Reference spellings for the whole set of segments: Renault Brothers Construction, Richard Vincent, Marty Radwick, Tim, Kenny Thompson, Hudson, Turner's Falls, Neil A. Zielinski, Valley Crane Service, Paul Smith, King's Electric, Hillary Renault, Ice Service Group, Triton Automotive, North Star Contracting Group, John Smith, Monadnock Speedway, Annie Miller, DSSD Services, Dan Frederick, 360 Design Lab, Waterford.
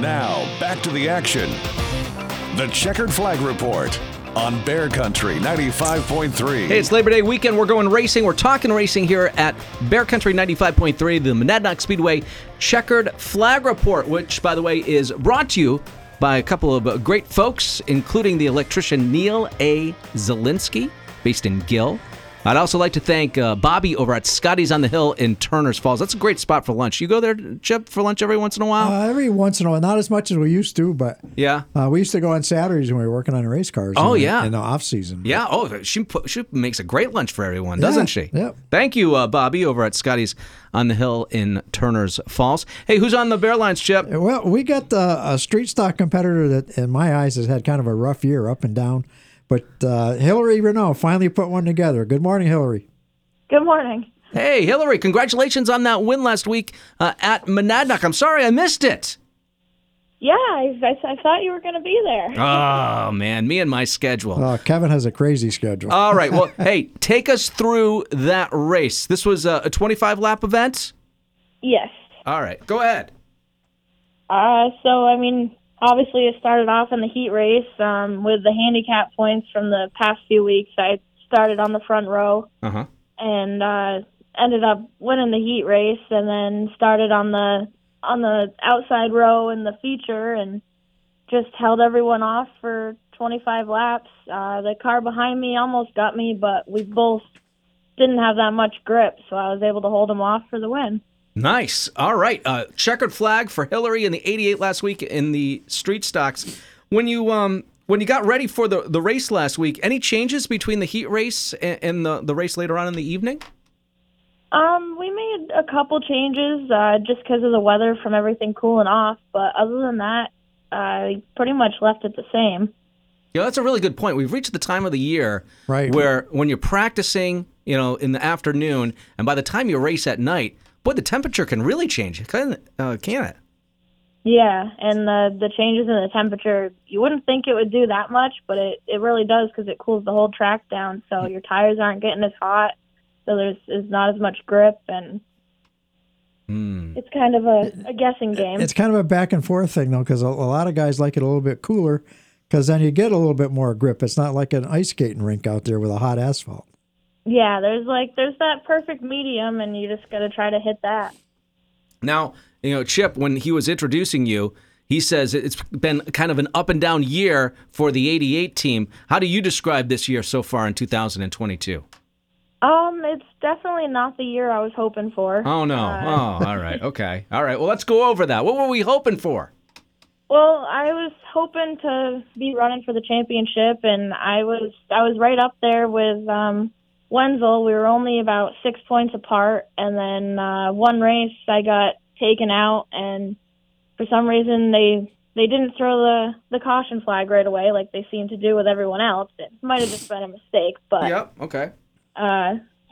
Now, back to the action. The Checkered Flag Report on Bear Country 95.3. Hey, it's Labor Day weekend. We're going racing. We're talking racing here at Bear Country 95.3, the Monadnock Speedway Checkered Flag Report, which, by the way, is brought to you by a couple of great folks, including the electrician Neil A. Zielinski, based in Gill. I'd also like to thank Bobby over at Scotty's on the Hill in Turner's Falls. That's a great spot for lunch. You go there, Chip, for lunch every once in a while? Every once in a while. Not as much as we used to, but yeah, we used to go on Saturdays when we were working on race cars in the off-season. Yeah, she makes a great lunch for everyone, doesn't she? Yep. Thank you, Bobby, over at Scotty's on the Hill in Turner's Falls. Hey, who's on the Bear Lines, Chip? Well, we got a street stock competitor that, in my eyes, has had kind of a rough year up and down. But Hillary Renault finally put one together. Good morning, Hillary. Good morning. Hey, Hillary, congratulations on that win last week at Monadnock. I'm sorry I missed it. Yeah, I thought you were going to be there. Oh, man, me and my schedule. Oh, Kevin has a crazy schedule. All right, well, hey, take us through that race. This was a 25-lap event? Yes. All right, go ahead. Obviously, it started off in the heat race with the handicap points from the past few weeks. I started on the front row and ended up winning the heat race, and then started on the outside row in the feature and just held everyone off for 25 laps. The car behind me almost got me, but we both didn't have that much grip, so I was able to hold them off for the win. Nice. All right. Checkered flag for Hillary in the 88 last week in the street stocks. When you got ready for the race last week, any changes between the heat race and the race later on in the evening? We made a couple changes just because of the weather from everything cooling off. But other than that, I pretty much left it the same. Yeah, that's a really good point. We've reached the time of the year where when you're practicing, in the afternoon, and by the time you race at night, boy, the temperature can really change, can't it? Yeah, and the changes in the temperature, you wouldn't think it would do that much, but it really does because it cools the whole track down, so your tires aren't getting as hot, so there's not as much grip, and it's kind of a guessing game. It's kind of a back-and-forth thing, though, because a lot of guys like it a little bit cooler because then you get a little bit more grip. It's not like an ice skating rink out there with a hot asphalt. Yeah, there's that perfect medium, and you just got to try to hit that. Now, Chip, when he was introducing you, he says it's been kind of an up and down year for the 88 team. How do you describe this year so far in 2022? It's definitely not the year I was hoping for. Oh no! All right, okay, all right. Well, let's go over that. What were we hoping for? Well, I was hoping to be running for the championship, and I was right up there with Wenzel. We were only about 6 points apart, and then one race I got taken out, and for some reason they didn't throw the caution flag right away like they seem to do with everyone else. It might have just been a mistake, but yep, okay.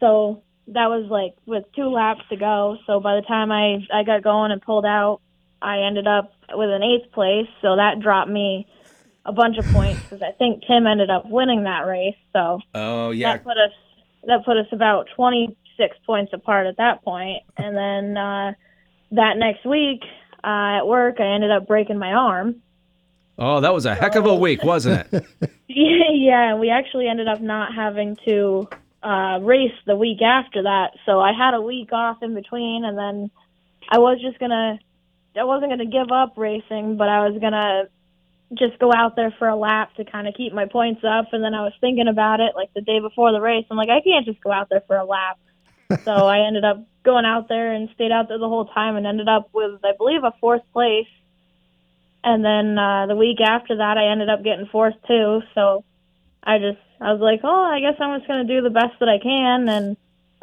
So that was like with 2 laps to go, so by the time I got going and pulled out, I ended up with an 8th place, so that dropped me a bunch of points because I think Tim ended up winning that race, so that put us about 26 points apart at that point. And then that next week at work, I ended up breaking my arm. Oh, that was a heck of a week, wasn't it? Yeah, we actually ended up not having to race the week after that. So I had a week off in between, and then I wasn't going to give up racing, but I was going to just go out there for a lap to kind of keep my points up. And then I was thinking about it like the day before the race. I'm like, I can't just go out there for a lap. So I ended up going out there and stayed out there the whole time and ended up with, I believe, a 4th place. And then the week after that, I ended up getting 4th too. So I was like, oh, I guess I'm just going to do the best that I can. And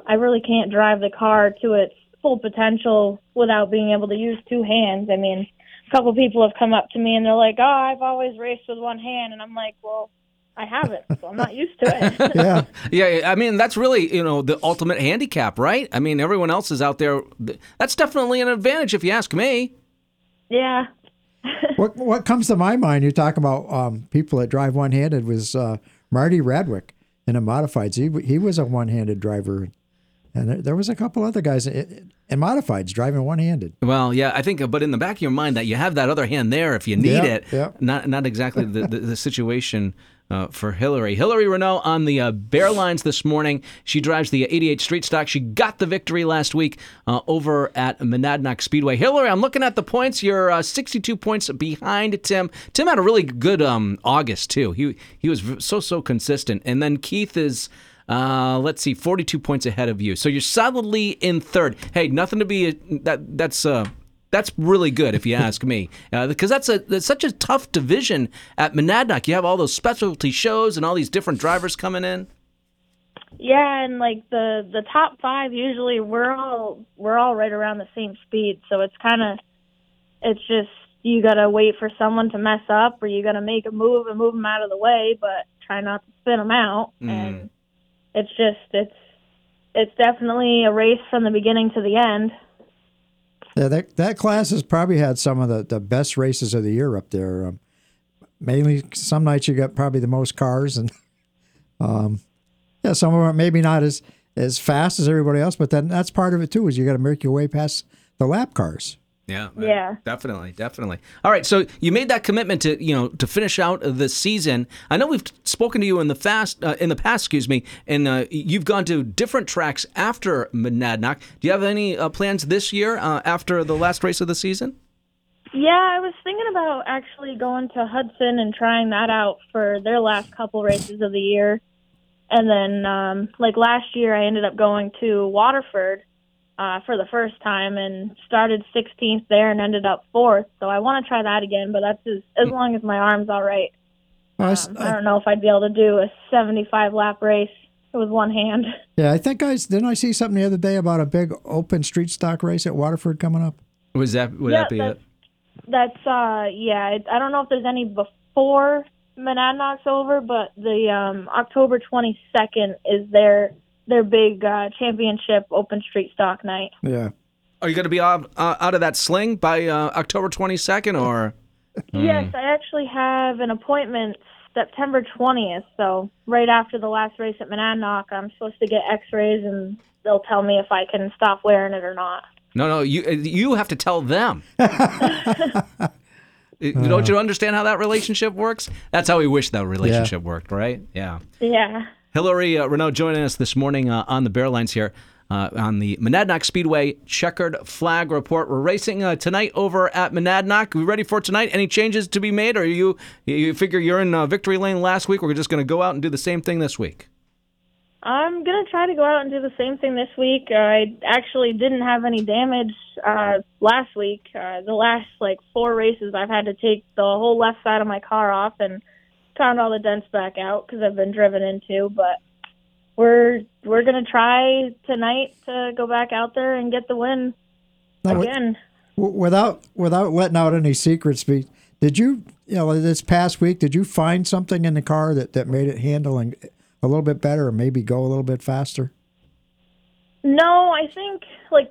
I really can't drive the car to its full potential without being able to use 2 hands. I mean, a couple people have come up to me and they're like, "Oh, I've always raced with 1 hand," and I'm like, "Well, I haven't, so I'm not used to it." Yeah. I mean, that's really the ultimate handicap, right? I mean, everyone else is out there. That's definitely an advantage, if you ask me. Yeah. What comes to my mind? You talk about people that drive 1-handed was Marty Radwick in the modifieds. He was a 1-handed driver, and there was a couple other guys. It, And modifieds, driving one-handed. Well, yeah, I think, but in the back of your mind that you have that other hand there if you need it. Yeah. Not exactly the situation for Hillary. Hillary Renault on the Bear Lines this morning. She drives the 88 Street Stock. She got the victory last week over at Monadnock Speedway. Hillary, I'm looking at the points. You're 62 points behind Tim. Tim had a really good August, too. He was so consistent. And then Keith is... let's see, 42 points ahead of you. So you're solidly in third. Hey, nothing to be that's really good if you ask me, because that's such a tough division at Monadnock. You have all those specialty shows and all these different drivers coming in. Yeah, and like the top five usually we're all right around the same speed. So it's just you gotta wait for someone to mess up, or you gotta make a move and move them out of the way, but try not to spin them out and. It's just, it's definitely a race from the beginning to the end. Yeah, that class has probably had some of the best races of the year up there. Mainly, some nights you got probably the most cars, and some of them maybe not as fast as everybody else, but then that's part of it too, is you got to make your way past the lap cars. Yeah, definitely. All right, so you made that commitment to to finish out the season. I know we've spoken to you in the past, and you've gone to different tracks after Monadnock. Do you have any plans this year after the last race of the season? Yeah, I was thinking about actually going to Hudson and trying that out for their last couple races of the year, and then last year I ended up going to Waterford. For the first time, and started 16th there and ended up 4th. So I want to try that again, but that's as long as my arm's all right. I don't know if I'd be able to do a 75-lap race with one hand. Yeah, I think didn't I see something the other day about a big open street stock race at Waterford coming up? Would that be it? That's, I don't know if there's any before Monadnock's over, but the October 22nd is their big championship open street stock night. Yeah. Are you going to be out of that sling by October 22nd? Or? Yes, I actually have an appointment September 20th. So right after the last race at Monadnock, I'm supposed to get x-rays, and they'll tell me if I can stop wearing it or not. No, you have to tell them. Don't you understand how that relationship works? That's how we wish that relationship worked, right? Yeah. Yeah. Hillary Renault joining us this morning on the Bear Lines here on the Monadnock Speedway Checkered Flag Report. We're racing tonight over at Monadnock. Are we ready for tonight? Any changes to be made? Or you figure you're in victory lane last week? We're just going to go out and do the same thing this week? I'm going to try to go out and do the same thing this week. I actually didn't have any damage last week. The last 4 races, I've had to take the whole left side of my car off and found all the dents back out because I've been driven into, but we're gonna try tonight to go back out there and get the win again. Without letting out any secrets, did you this past week, did you find something in the car that made it handling a little bit better or maybe go a little bit faster? No, I think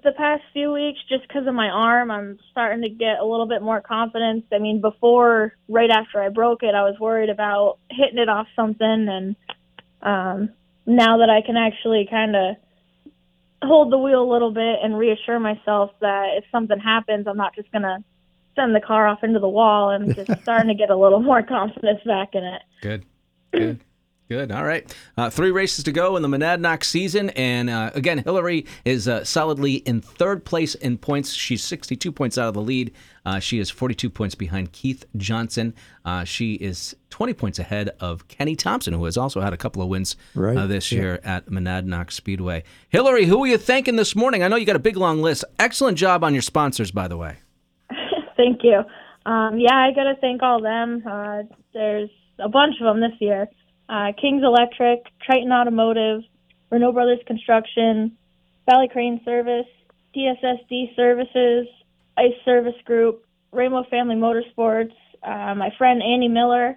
the past few weeks, just because of my arm, I'm starting to get a little bit more confidence. I mean, before, right after I broke it, I was worried about hitting it off something. And now that I can actually kind of hold the wheel a little bit and reassure myself that if something happens, I'm not just going to send the car off into the wall. I'm just starting to get a little more confidence back in it. Good. Good. All right. 3 races to go in the Monadnock season. And again, Hillary is solidly in third place in points. She's 62 points out of the lead. She is 42 points behind Keith Johnson. She is 20 points ahead of Kenny Thompson, who has also had a couple of wins this year at Monadnock Speedway. Hillary, who are you thanking this morning? I know you got a big, long list. Excellent job on your sponsors, by the way. Thank you. I got to thank all of them. There's a bunch of them this year. King's Electric, Triton Automotive, Renault Brothers Construction, Valley Crane Service, DSSD Services, Ice Service Group, Rainbow Family Motorsports, my friend Annie Miller,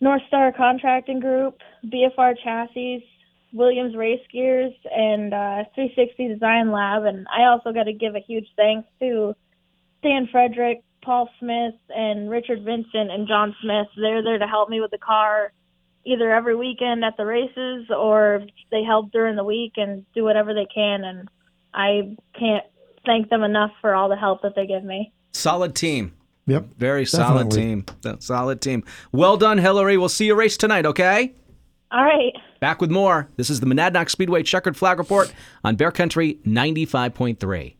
North Star Contracting Group, BFR Chassis, Williams Race Gears, and 360 Design Lab. And I also got to give a huge thanks to Dan Frederick, Paul Smith, and Richard Vincent and John Smith. They're there to help me with the car, either every weekend at the races, or they help during the week and do whatever they can. And I can't thank them enough for all the help that they give me. Solid team. Yep. Very solid team. Solid team. Well done, Hillary. We'll see you race tonight, okay? All right. Back with more. This is the Monadnock Speedway Checkered Flag Report on Bear Country 95.3.